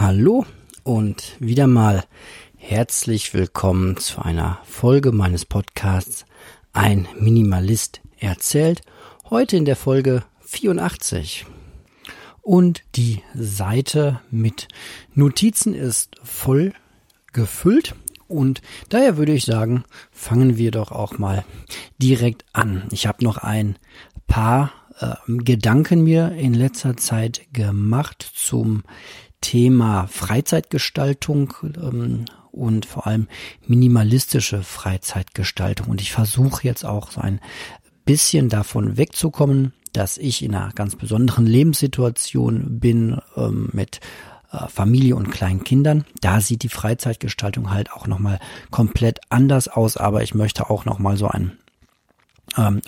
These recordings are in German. Hallo und wieder mal herzlich willkommen zu einer Folge meines Podcasts Ein Minimalist erzählt, heute in der Folge 84. Und die Seite mit Notizen ist voll gefüllt und daher würde ich sagen, fangen wir doch auch mal direkt an. Ich habe noch ein paar Gedanken mir in letzter Zeit gemacht zum Thema Freizeitgestaltung und vor allem minimalistische Freizeitgestaltung. Und ich versuche jetzt auch so ein bisschen davon wegzukommen, dass ich in einer ganz besonderen Lebenssituation bin mit Familie und kleinen Kindern. Da sieht die Freizeitgestaltung halt auch nochmal komplett anders aus. Aber ich möchte auch nochmal so einen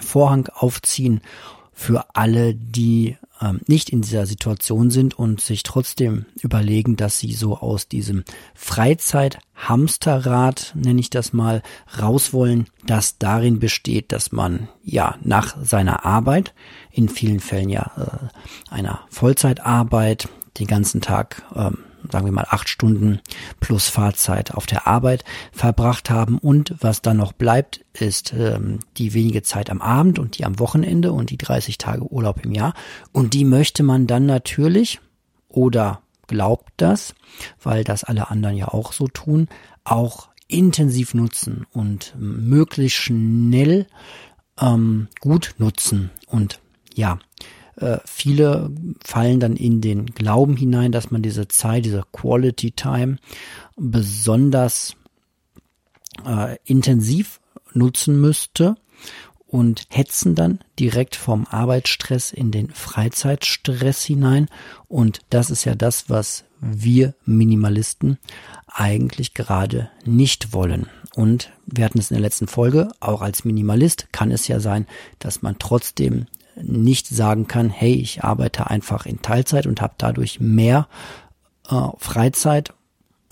Vorhang aufziehen für alle, die nicht in dieser Situation sind und sich trotzdem überlegen, dass sie so aus diesem Freizeit-Hamsterrad, nenne ich das mal, raus wollen, das darin besteht, dass man ja nach seiner Arbeit, in vielen Fällen ja einer Vollzeitarbeit, den ganzen Tag, sagen wir mal 8 Stunden plus Fahrzeit auf der Arbeit verbracht haben und was dann noch bleibt, ist die wenige Zeit am Abend und die am Wochenende und die 30 Tage Urlaub im Jahr und die möchte man dann natürlich oder glaubt das, weil das alle anderen ja auch so tun, auch intensiv nutzen und möglichst schnell gut nutzen und ja, viele fallen dann in den Glauben hinein, dass man diese Zeit, diese Quality Time besonders intensiv nutzen müsste und hetzen dann direkt vom Arbeitsstress in den Freizeitstress hinein. Und das ist ja das, was wir Minimalisten eigentlich gerade nicht wollen. Und wir hatten es in der letzten Folge, auch als Minimalist kann es ja sein, dass man trotzdem nicht sagen kann, hey, ich arbeite einfach in Teilzeit und habe dadurch mehr Freizeit.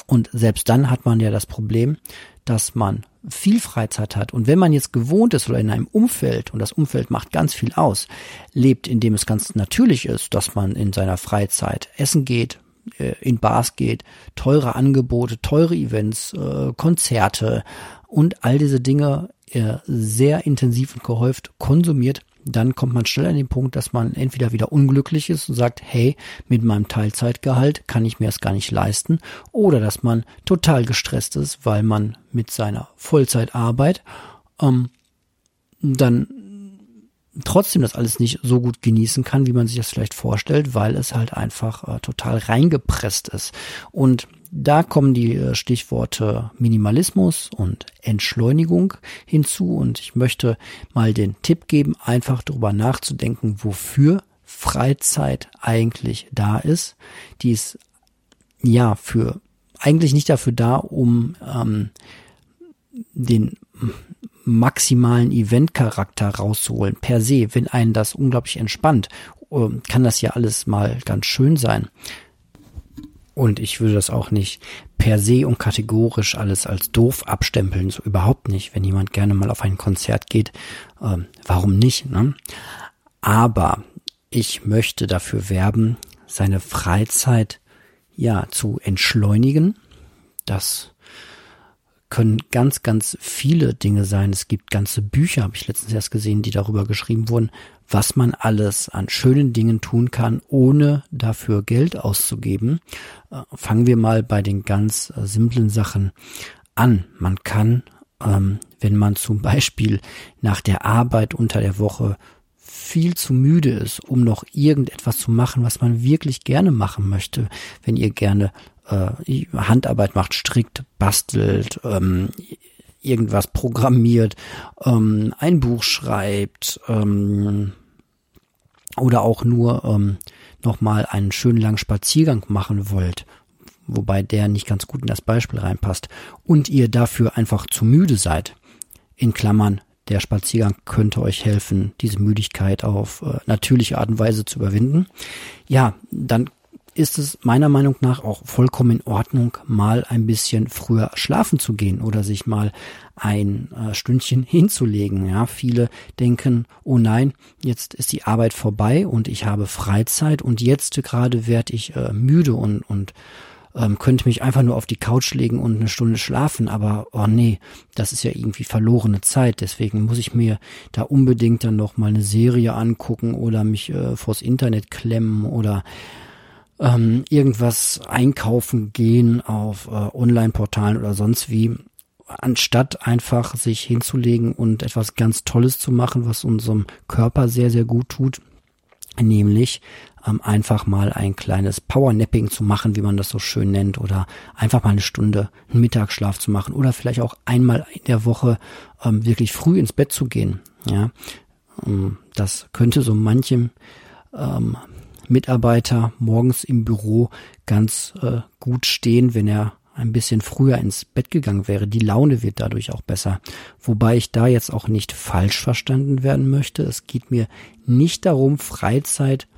Und selbst dann hat man ja das Problem, dass man viel Freizeit hat. Und wenn man jetzt gewohnt ist oder in einem Umfeld, und das Umfeld macht ganz viel aus, lebt, in dem es ganz natürlich ist, dass man in seiner Freizeit essen geht, in Bars geht, teure Angebote, teure Events, Konzerte und all diese Dinge sehr intensiv und gehäuft konsumiert, dann kommt man schnell an den Punkt, dass man entweder wieder unglücklich ist und sagt, hey, mit meinem Teilzeitgehalt kann ich mir das gar nicht leisten, oder dass man total gestresst ist, weil man mit seiner Vollzeitarbeit dann trotzdem das alles nicht so gut genießen kann, wie man sich das vielleicht vorstellt, weil es halt einfach total reingepresst ist. Und da kommen die Stichworte Minimalismus und Entschleunigung hinzu und ich möchte mal den Tipp geben, einfach darüber nachzudenken, wofür Freizeit eigentlich da ist. Die ist ja für eigentlich nicht dafür da, um den maximalen Eventcharakter rauszuholen. Per se, wenn einen das unglaublich entspannt, kann das ja alles mal ganz schön sein. Und ich würde das auch nicht per se und kategorisch alles als doof abstempeln, so überhaupt nicht. Wenn jemand gerne mal auf ein Konzert geht, warum nicht, ne? Aber ich möchte dafür werben, seine Freizeit ja zu entschleunigen. Das können ganz, ganz viele Dinge sein. Es gibt ganze Bücher, habe ich letztens erst gesehen, die darüber geschrieben wurden, was man alles an schönen Dingen tun kann, ohne dafür Geld auszugeben. Fangen wir mal bei den ganz simplen Sachen an. Man kann, wenn man zum Beispiel nach der Arbeit unter der Woche viel zu müde ist, um noch irgendetwas zu machen, was man wirklich gerne machen möchte, wenn ihr gerne Handarbeit macht, strickt, bastelt, irgendwas programmiert, ein Buch schreibt oder auch nur nochmal einen schönen langen Spaziergang machen wollt, wobei der nicht ganz gut in das Beispiel reinpasst und ihr dafür einfach zu müde seid, in Klammern, der Spaziergang könnte euch helfen, diese Müdigkeit auf natürliche Art und Weise zu überwinden, ja, dann ist es meiner Meinung nach auch vollkommen in Ordnung, mal ein bisschen früher schlafen zu gehen oder sich mal ein Stündchen hinzulegen. Ja, viele denken, oh nein, jetzt ist die Arbeit vorbei und ich habe Freizeit und jetzt gerade werde ich müde und könnte mich einfach nur auf die Couch legen und eine Stunde schlafen, aber oh nee, das ist ja irgendwie verlorene Zeit, deswegen muss ich mir da unbedingt dann noch mal eine Serie angucken oder mich vors Internet klemmen oder irgendwas einkaufen gehen auf Online-Portalen oder sonst wie, anstatt einfach sich hinzulegen und etwas ganz Tolles zu machen, was unserem Körper sehr, sehr gut tut, nämlich einfach mal ein kleines Powernapping zu machen, wie man das so schön nennt, oder einfach mal eine Stunde einen Mittagsschlaf zu machen oder vielleicht auch einmal in der Woche wirklich früh ins Bett zu gehen. Ja, das könnte so manchem Mitarbeiter morgens im Büro ganz gut stehen, wenn er ein bisschen früher ins Bett gegangen wäre. Die Laune wird dadurch auch besser. Wobei ich da jetzt auch nicht falsch verstanden werden möchte. Es geht mir nicht darum, Freizeit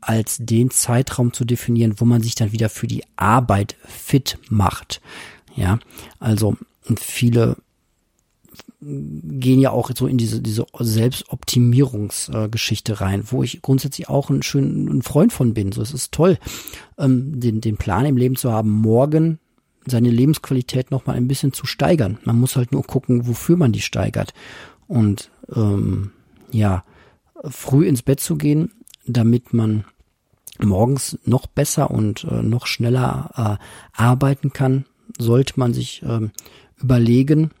als den Zeitraum zu definieren, wo man sich dann wieder für die Arbeit fit macht. Ja, also viele gehen ja auch so in diese Selbstoptimierungsgeschichte rein, wo ich grundsätzlich auch ein schöner Freund von bin. So, es ist toll, den Plan im Leben zu haben, morgen seine Lebensqualität nochmal ein bisschen zu steigern. Man muss halt nur gucken, wofür man die steigert. Und früh ins Bett zu gehen, damit man morgens noch besser und noch schneller arbeiten kann, sollte man sich überlegen.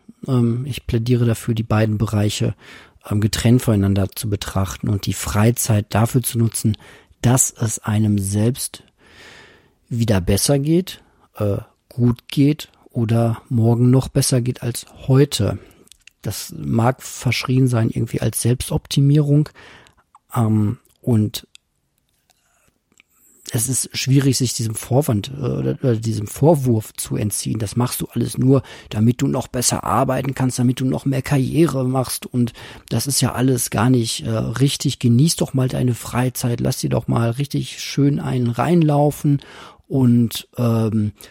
Ich plädiere dafür, die beiden Bereiche getrennt voneinander zu betrachten und die Freizeit dafür zu nutzen, dass es einem selbst wieder besser geht, gut geht oder morgen noch besser geht als heute. Das mag verschrien sein irgendwie als Selbstoptimierung, und es ist schwierig, sich diesem Vorwand oder diesem Vorwurf zu entziehen. Das machst du alles nur, damit du noch besser arbeiten kannst, damit du noch mehr Karriere machst. Und das ist ja alles gar nicht richtig. Genieß doch mal deine Freizeit. Lass dir doch mal richtig schön einen reinlaufen und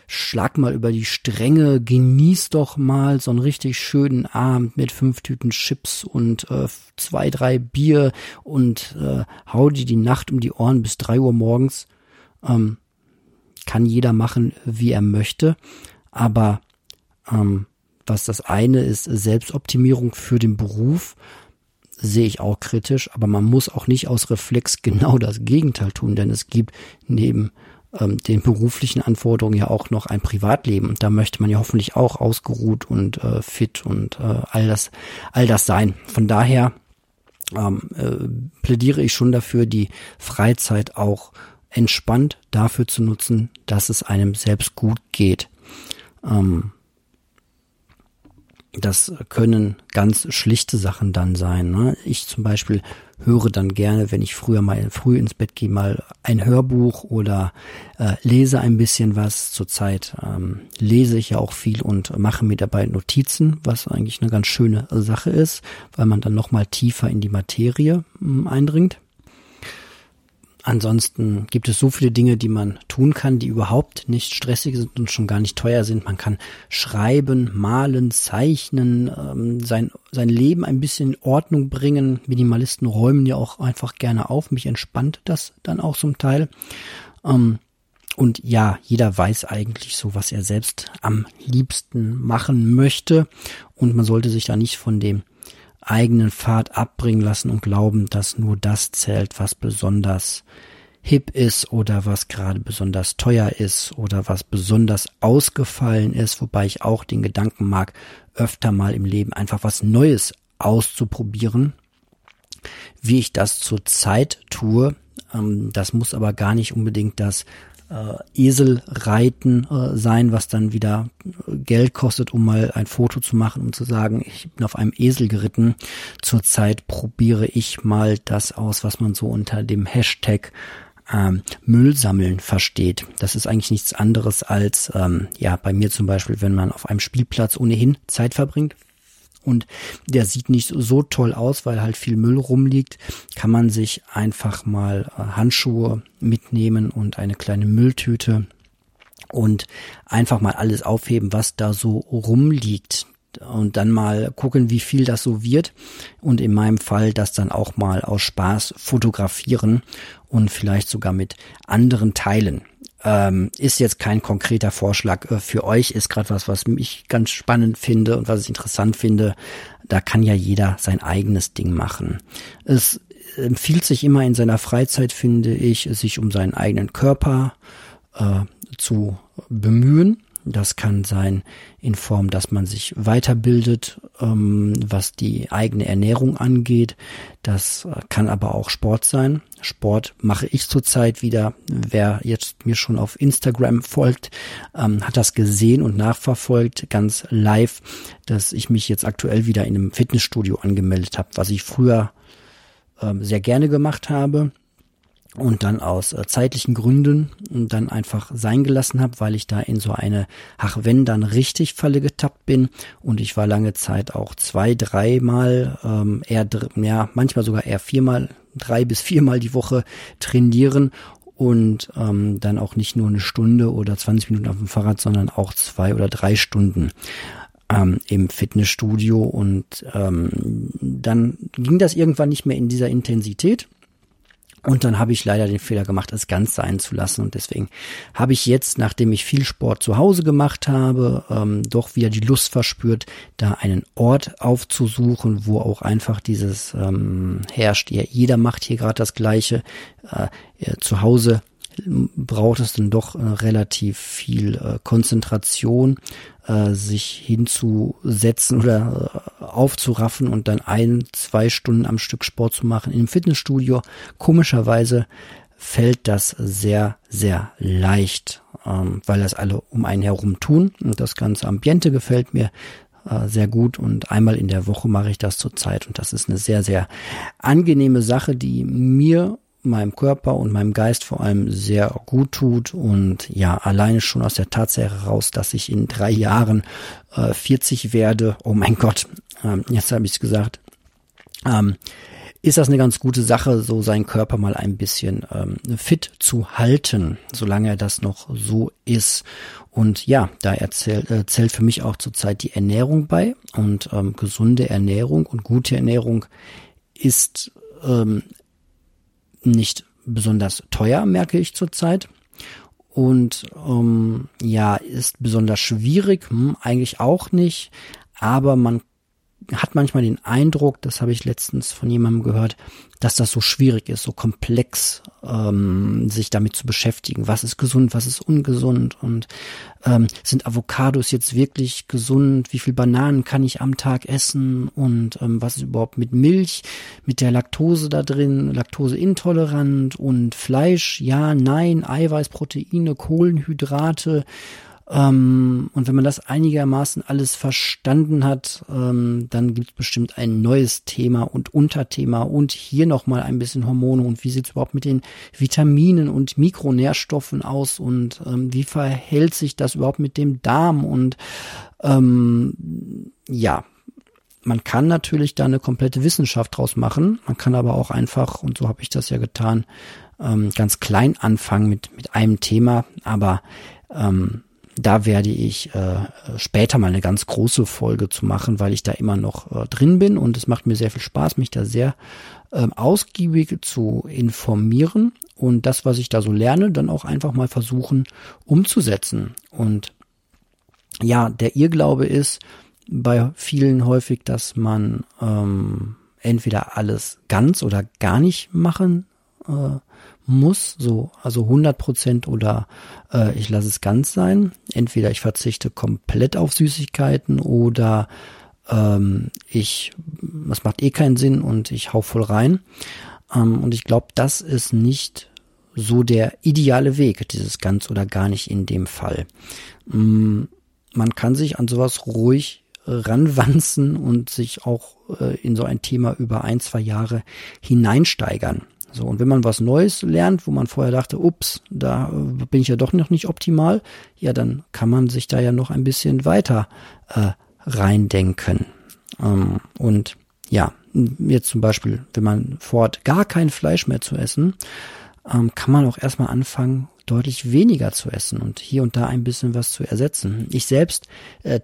schlag mal über die Stränge. Genieß doch mal so einen richtig schönen Abend mit 5 Tüten Chips und 2, 3 Bier und hau dir die Nacht um die Ohren bis 3 Uhr morgens. Kann jeder machen, wie er möchte, aber was das eine ist, Selbstoptimierung für den Beruf, sehe ich auch kritisch, aber man muss auch nicht aus Reflex genau das Gegenteil tun, denn es gibt neben den beruflichen Anforderungen ja auch noch ein Privatleben und da möchte man ja hoffentlich auch ausgeruht und fit und all das sein. Von daher plädiere ich schon dafür, die Freizeit auch entspannt dafür zu nutzen, dass es einem selbst gut geht. Das können ganz schlichte Sachen dann sein, ne? Ich zum Beispiel höre dann gerne, wenn ich früh ins Bett gehe, mal ein Hörbuch oder lese ein bisschen was. Zurzeit lese ich ja auch viel und mache mir dabei Notizen, was eigentlich eine ganz schöne Sache ist, weil man dann nochmal tiefer in die Materie eindringt. Ansonsten gibt es so viele Dinge, die man tun kann, die überhaupt nicht stressig sind und schon gar nicht teuer sind. Man kann schreiben, malen, zeichnen, sein Leben ein bisschen in Ordnung bringen. Minimalisten räumen ja auch einfach gerne auf. Mich entspannt das dann auch zum Teil. Und ja, jeder weiß eigentlich so, was er selbst am liebsten machen möchte. Und man sollte sich da nicht von dem eigenen Pfad abbringen lassen und glauben, dass nur das zählt, was besonders hip ist oder was gerade besonders teuer ist oder was besonders ausgefallen ist, wobei ich auch den Gedanken mag, öfter mal im Leben einfach was Neues auszuprobieren. Wie ich das zurzeit tue, das muss aber gar nicht unbedingt das Eselreiten sein, was dann wieder Geld kostet, um mal ein Foto zu machen, um zu sagen, ich bin auf einem Esel geritten. Zurzeit probiere ich mal das aus, was man so unter dem Hashtag Müll sammeln versteht. Das ist eigentlich nichts anderes als, bei mir zum Beispiel, wenn man auf einem Spielplatz ohnehin Zeit verbringt. Und der sieht nicht so toll aus, weil halt viel Müll rumliegt, kann man sich einfach mal Handschuhe mitnehmen und eine kleine Mülltüte und einfach mal alles aufheben, was da so rumliegt. Und dann mal gucken, wie viel das so wird und in meinem Fall das dann auch mal aus Spaß fotografieren und vielleicht sogar mit anderen teilen. ist jetzt kein konkreter Vorschlag für euch, ist gerade was mich ganz spannend finde und was ich interessant finde. Da kann ja jeder sein eigenes Ding machen. Es empfiehlt sich immer in seiner Freizeit, finde ich, sich um seinen eigenen Körper zu bemühen. Das kann sein in Form, dass man sich weiterbildet, was die eigene Ernährung angeht. Das kann aber auch Sport sein. Sport mache ich zurzeit wieder. Wer jetzt mir schon auf Instagram folgt, hat das gesehen und nachverfolgt, ganz live, dass ich mich jetzt aktuell wieder in einem Fitnessstudio angemeldet habe, was ich früher sehr gerne gemacht habe. Und dann aus zeitlichen Gründen dann einfach sein gelassen habe, weil ich da in so eine Ach-wenn-dann-richtig-Falle getappt bin. Und ich war lange Zeit auch 2-3 Mal, manchmal sogar eher 4-mal, 3 bis 4 Mal die Woche trainieren. Und dann auch nicht nur eine Stunde oder 20 Minuten auf dem Fahrrad, sondern auch 2 oder 3 Stunden. Im Fitnessstudio. Und dann ging das irgendwann nicht mehr in dieser Intensität. Und dann habe ich leider den Fehler gemacht, es ganz sein zu lassen. Und deswegen habe ich jetzt, nachdem ich viel Sport zu Hause gemacht habe, doch wieder die Lust verspürt, da einen Ort aufzusuchen, wo auch einfach dieses herrscht. Ja, jeder macht hier gerade das Gleiche. Zu Hause braucht es dann doch relativ viel Konzentration, sich hinzusetzen oder aufzuraffen und dann 1-2 Stunden am Stück Sport zu machen im Fitnessstudio. Komischerweise fällt das sehr, sehr leicht, weil das alle um einen herum tun. Und das ganze Ambiente gefällt mir sehr gut. Und einmal in der Woche mache ich das zurzeit. Und das ist eine sehr, sehr angenehme Sache, die mir, meinem Körper und meinem Geist vor allem sehr gut tut. Und ja, alleine schon aus der Tatsache heraus, dass ich in 3 Jahren 40 werde, oh mein Gott, jetzt habe ich es gesagt, ist das eine ganz gute Sache, so seinen Körper mal ein bisschen fit zu halten, solange er das noch so ist. Und ja, da zählt für mich auch zurzeit die Ernährung bei. Und gesunde Ernährung und gute Ernährung ist nicht besonders teuer, merke ich zurzeit. Und ist besonders schwierig, eigentlich auch nicht. Aber man hat manchmal den Eindruck, das habe ich letztens von jemandem gehört, dass das so schwierig ist, so komplex, sich damit zu beschäftigen. Was ist gesund, was ist ungesund? Und sind Avocados jetzt wirklich gesund? Wie viel Bananen kann ich am Tag essen? Und was ist überhaupt mit Milch, mit der Laktose da drin, Laktoseintolerant und Fleisch? Ja, nein, Eiweiß, Proteine, Kohlenhydrate. Und wenn man das einigermaßen alles verstanden hat, dann gibt es bestimmt ein neues Thema und Unterthema und hier nochmal ein bisschen Hormone und wie sieht es überhaupt mit den Vitaminen und Mikronährstoffen aus und wie verhält sich das überhaupt mit dem Darm und man kann natürlich da eine komplette Wissenschaft draus machen, man kann aber auch einfach, und so habe ich das ja getan, ganz klein anfangen mit einem Thema, aber da werde ich später mal eine ganz große Folge zu machen, weil ich da immer noch drin bin und es macht mir sehr viel Spaß, mich da sehr ausgiebig zu informieren und das, was ich da so lerne, dann auch einfach mal versuchen umzusetzen. Und ja, der Irrglaube ist bei vielen häufig, dass man entweder alles ganz oder gar nicht machen muss, so, also 100% oder ich lasse es ganz sein. Entweder ich verzichte komplett auf Süßigkeiten oder das macht eh keinen Sinn und ich hau voll rein. Und ich glaube, das ist nicht so der ideale Weg, dieses ganz oder gar nicht in dem Fall. Man kann sich an sowas ruhig ranwanzen und sich auch in so ein Thema über 1-2 Jahre hineinsteigern. So, und wenn man was Neues lernt, wo man vorher dachte, ups, da bin ich ja doch noch nicht optimal, ja, dann kann man sich da ja noch ein bisschen weiter reindenken. Und ja, jetzt zum Beispiel, wenn man vorhat, gar kein Fleisch mehr zu essen, kann man auch erstmal anfangen, deutlich weniger zu essen und hier und da ein bisschen was zu ersetzen. Ich selbst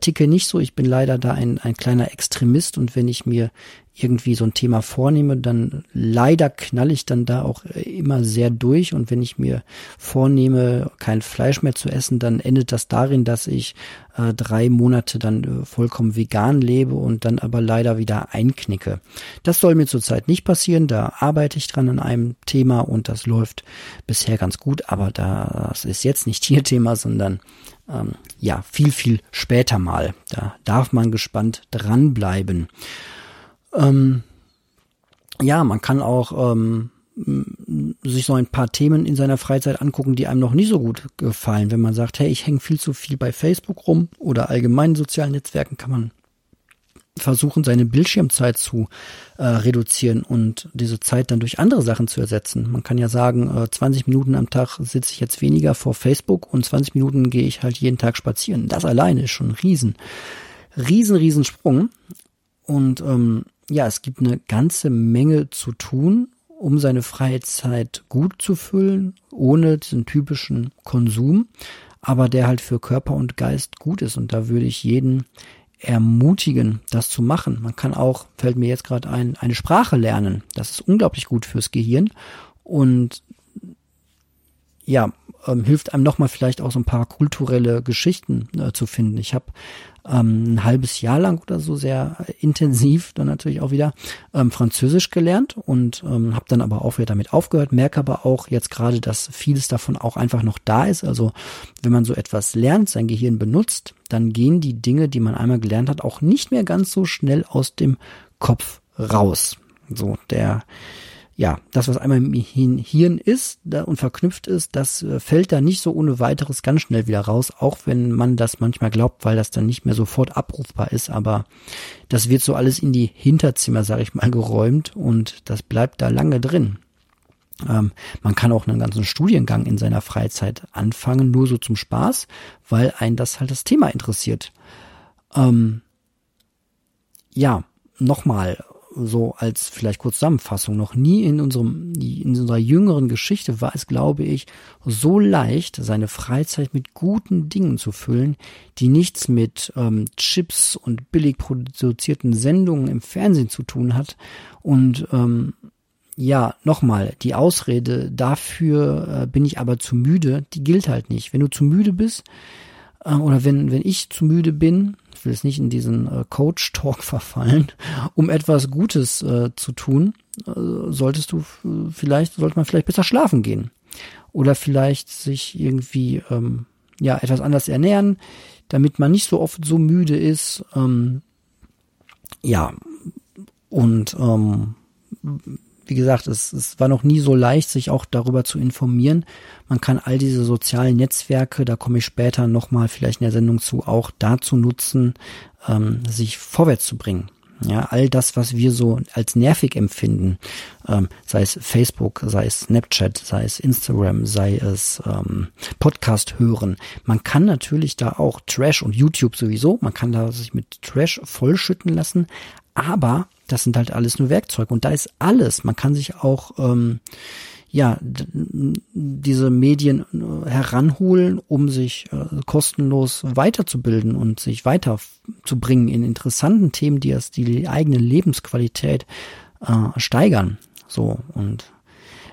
ticke nicht so, ich bin leider da ein kleiner Extremist und wenn ich mir irgendwie so ein Thema vornehme, dann leider knalle ich dann da auch immer sehr durch. Und wenn ich mir vornehme, kein Fleisch mehr zu essen, dann endet das darin, dass ich 3 Monate dann vollkommen vegan lebe und dann aber leider wieder einknicke. Das soll mir zurzeit nicht passieren. Da arbeite ich dran an einem Thema und das läuft bisher ganz gut. Aber das ist jetzt nicht hier Thema, sondern ja, viel, viel später mal. Da darf man gespannt dranbleiben. Ja, man kann auch sich so ein paar Themen in seiner Freizeit angucken, die einem noch nicht so gut gefallen. Wenn man sagt, hey, ich hänge viel zu viel bei Facebook rum oder allgemeinen sozialen Netzwerken, kann man versuchen, seine Bildschirmzeit zu reduzieren und diese Zeit dann durch andere Sachen zu ersetzen. Man kann ja sagen, 20 Minuten am Tag sitze ich jetzt weniger vor Facebook und 20 Minuten gehe ich halt jeden Tag spazieren. Das alleine ist schon ein riesen Sprung. Und ja, es gibt eine ganze Menge zu tun, um seine Freizeit gut zu füllen, ohne diesen typischen Konsum, aber der halt für Körper und Geist gut ist. Und da würde ich jeden ermutigen, das zu machen. Man kann auch, fällt mir jetzt gerade ein, eine Sprache lernen. Das ist unglaublich gut fürs Gehirn und ja, hilft einem nochmal vielleicht auch so ein paar kulturelle Geschichten zu finden. Ich habe ein halbes Jahr lang oder so sehr intensiv dann natürlich auch wieder Französisch gelernt und habe dann aber auch wieder damit aufgehört, merke aber auch jetzt gerade, dass vieles davon auch einfach noch da ist. Also wenn man so etwas lernt, sein Gehirn benutzt, dann gehen die Dinge, die man einmal gelernt hat, auch nicht mehr ganz so schnell aus dem Kopf raus. So der ja, das, was einmal im Hirn ist und verknüpft ist, das fällt da nicht so ohne weiteres ganz schnell wieder raus, auch wenn man das manchmal glaubt, weil das dann nicht mehr sofort abrufbar ist. Aber das wird so alles in die Hinterzimmer, sage ich mal, geräumt und das bleibt da lange drin. Man kann auch einen ganzen Studiengang in seiner Freizeit anfangen, nur so zum Spaß, weil einen das halt das Thema interessiert. Ja, nochmal. So als vielleicht kurz Zusammenfassung, noch nie in unserer jüngeren Geschichte war es, glaube ich, so leicht, seine Freizeit mit guten Dingen zu füllen, die nichts mit Chips und billig produzierten Sendungen im Fernsehen zu tun hat. Und ja, nochmal, die Ausrede, dafür bin ich aber zu müde, die gilt halt nicht. Wenn du zu müde bist, oder wenn ich zu müde bin, ich will es nicht in diesen Coach-Talk verfallen, um etwas Gutes zu tun, sollte man vielleicht besser schlafen gehen. Oder vielleicht sich irgendwie etwas anders ernähren, damit man nicht so oft so müde ist. Wie gesagt, es war noch nie so leicht, sich auch darüber zu informieren. Man kann all diese sozialen Netzwerke, da komme ich später nochmal vielleicht in der Sendung zu, auch dazu nutzen, sich vorwärts zu bringen. Ja, all das, was wir so als nervig empfinden, sei es Facebook, sei es Snapchat, sei es Instagram, sei es Podcast hören. Man kann natürlich da auch Trash und YouTube sowieso, man kann da sich mit Trash vollschütten lassen, aber das sind halt alles nur Werkzeuge und da ist alles. Man kann sich auch diese Medien heranholen, um sich kostenlos weiterzubilden und sich weiterzubringen in interessanten Themen, die erst die eigene Lebensqualität steigern. So, und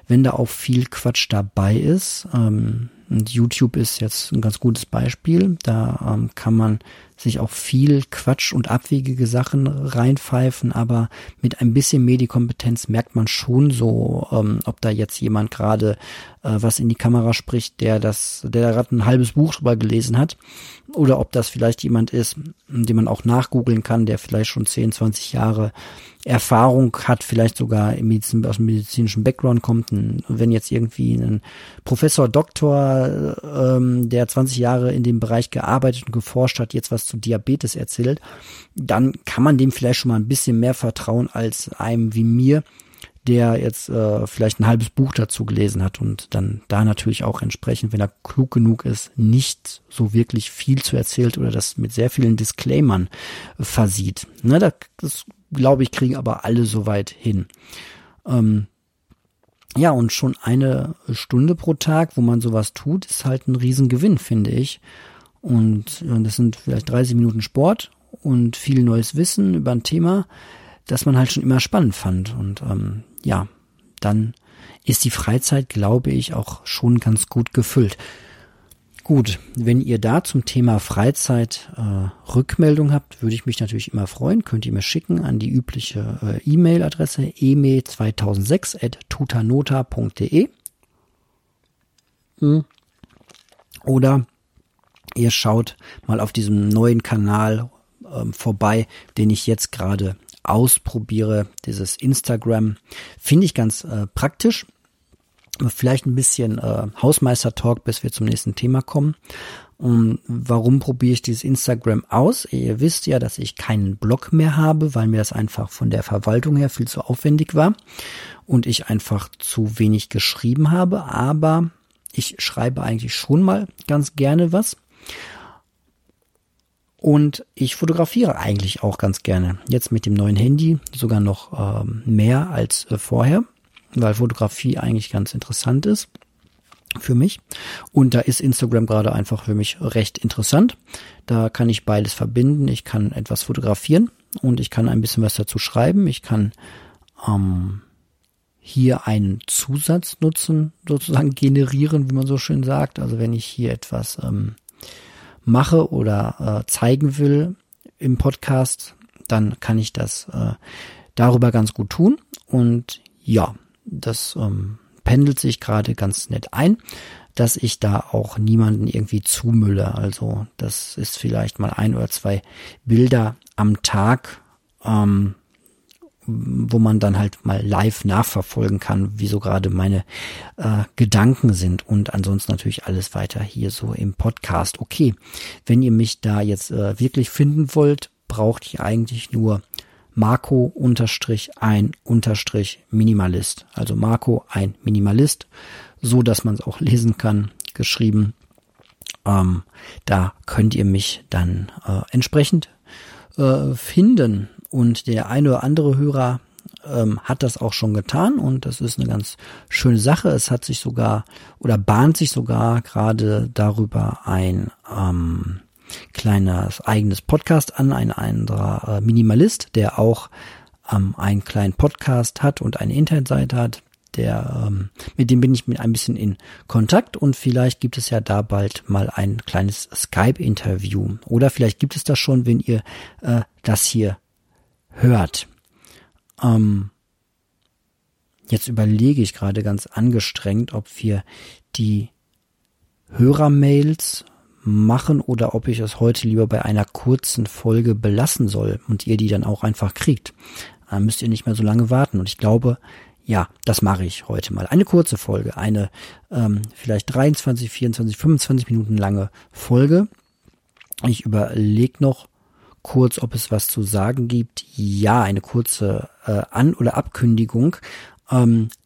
wenn da auch viel Quatsch dabei ist, und YouTube ist jetzt ein ganz gutes Beispiel, da kann man sich auch viel Quatsch und abwegige Sachen reinpfeifen, aber mit ein bisschen Medienkompetenz merkt man schon so, ob da jetzt jemand gerade was in die Kamera spricht, der gerade ein halbes Buch drüber gelesen hat, oder ob das vielleicht jemand ist, den man auch nachgoogeln kann, der vielleicht schon 10, 20 Jahre Erfahrung hat, vielleicht sogar aus dem medizinischen Background kommt. Wenn jetzt irgendwie ein Professor, Doktor, der 20 Jahre in dem Bereich gearbeitet und geforscht hat, jetzt was zu Diabetes erzählt, dann kann man dem vielleicht schon mal ein bisschen mehr vertrauen als einem wie mir, der jetzt vielleicht ein halbes Buch dazu gelesen hat und dann da natürlich auch entsprechend, wenn er klug genug ist, nicht so wirklich viel zu erzählt oder das mit sehr vielen Disclaimern versieht. Ne, das glaube ich, kriegen aber alle soweit hin. Ja, und schon eine Stunde pro Tag, wo man sowas tut, ist halt ein Riesengewinn, finde ich. Und das sind vielleicht 30 Minuten Sport und viel neues Wissen über ein Thema. das man halt schon immer spannend fand. Und ja, dann ist die Freizeit, glaube ich, auch schon ganz gut gefüllt. Gut, wenn ihr da zum Thema Freizeit Rückmeldung habt, würde ich mich natürlich immer freuen. Könnt ihr mir schicken an die übliche E-Mail-Adresse eme2006@tutanota.de oder ihr schaut mal auf diesem neuen Kanal vorbei, den ich jetzt gerade ausprobiere. Dieses Instagram finde ich ganz praktisch. Vielleicht ein bisschen Hausmeister-Talk, bis wir zum nächsten Thema kommen. Und warum probiere ich dieses Instagram aus? Ihr wisst ja, dass ich keinen Blog mehr habe, weil mir das einfach von der Verwaltung her viel zu aufwendig war und ich einfach zu wenig geschrieben habe. Aber ich schreibe eigentlich schon mal ganz gerne was. Und ich fotografiere eigentlich auch ganz gerne. Jetzt mit dem neuen Handy sogar noch mehr als vorher, weil Fotografie eigentlich ganz interessant ist für mich. Und da ist Instagram gerade einfach für mich recht interessant. Da kann ich beides verbinden. Ich kann etwas fotografieren und ich kann ein bisschen was dazu schreiben. Ich kann hier einen Zusatznutzen sozusagen generieren, wie man so schön sagt. Also wenn ich hier etwas mache oder zeigen will im Podcast, dann kann ich das darüber ganz gut tun. Und ja, das pendelt sich gerade ganz nett ein, dass ich da auch niemanden irgendwie zumülle. Also das ist vielleicht mal 1 oder 2 Bilder am Tag, wo man dann halt mal live nachverfolgen kann, wieso gerade meine Gedanken sind und ansonsten natürlich alles weiter hier so im Podcast. Okay, wenn ihr mich da jetzt wirklich finden wollt, braucht ihr eigentlich nur Marco_ein_Minimalist. Also Marco, ein Minimalist, so dass man es auch lesen kann, geschrieben. Da könnt ihr mich dann entsprechend finden. Und der eine oder andere Hörer hat das auch schon getan und das ist eine ganz schöne Sache. Es hat sich sogar oder bahnt sich sogar gerade darüber ein kleines eigenes Podcast an, ein anderer Minimalist, der auch einen kleinen Podcast hat und eine Internetseite hat, mit dem bin ich mit ein bisschen in Kontakt und vielleicht gibt es ja da bald mal ein kleines Skype-Interview oder vielleicht gibt es das schon, wenn ihr das hier hört. Jetzt überlege ich gerade ganz angestrengt, ob wir die Hörermails machen oder ob ich es heute lieber bei einer kurzen Folge belassen soll und ihr die dann auch einfach kriegt. Dann müsst ihr nicht mehr so lange warten. Und ich glaube, ja, das mache ich heute mal. Eine kurze Folge, eine vielleicht 23, 24, 25 Minuten lange Folge. Ich überlege noch kurz, ob es was zu sagen gibt. Ja, eine kurze An- oder Abkündigung.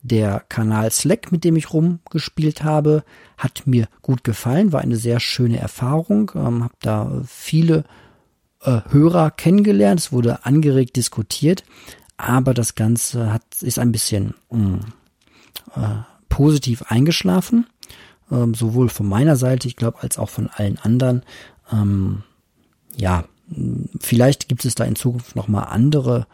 Der Kanal Slack, mit dem ich rumgespielt habe, hat mir gut gefallen, war eine sehr schöne Erfahrung, habe da viele Hörer kennengelernt, es wurde angeregt diskutiert, aber das Ganze ist ein bisschen positiv eingeschlafen, sowohl von meiner Seite, ich glaube, als auch von allen anderen. Ja, vielleicht gibt es da in Zukunft nochmal andere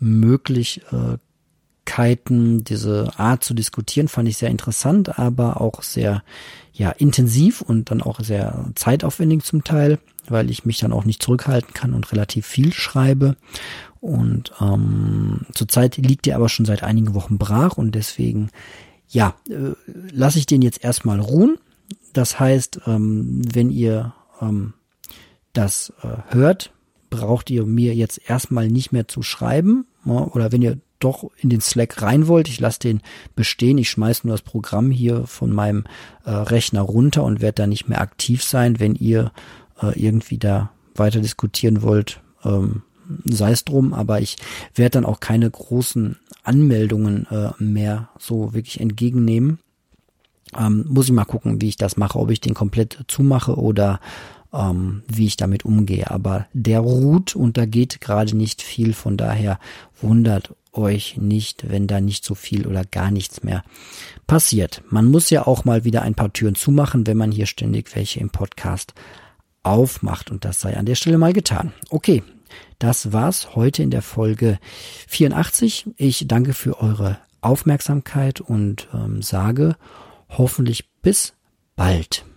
Möglichkeiten, diese Art zu diskutieren, fand ich sehr interessant, aber auch sehr ja intensiv und dann auch sehr zeitaufwendig zum Teil, weil ich mich dann auch nicht zurückhalten kann und relativ viel schreibe. Und zurzeit liegt der aber schon seit einigen Wochen brach und deswegen ja lasse ich den jetzt erstmal ruhen. Das heißt, wenn ihr das hört, braucht ihr mir jetzt erstmal nicht mehr zu schreiben oder wenn ihr doch in den Slack rein wollt. Ich lasse den bestehen. Ich schmeiße nur das Programm hier von meinem Rechner runter und werde da nicht mehr aktiv sein. Wenn ihr irgendwie da weiter diskutieren wollt, sei es drum. Aber ich werde dann auch keine großen Anmeldungen mehr so wirklich entgegennehmen. Muss ich mal gucken, wie ich das mache, ob ich den komplett zumache oder wie ich damit umgehe. Aber der ruht und da geht gerade nicht viel. Von daher wundert euch nicht, wenn da nicht so viel oder gar nichts mehr passiert. Man muss ja auch mal wieder ein paar Türen zumachen, wenn man hier ständig welche im Podcast aufmacht und das sei an der Stelle mal getan. Okay, Das war's heute in der Folge 84. Ich danke für eure Aufmerksamkeit und sage hoffentlich bis bald.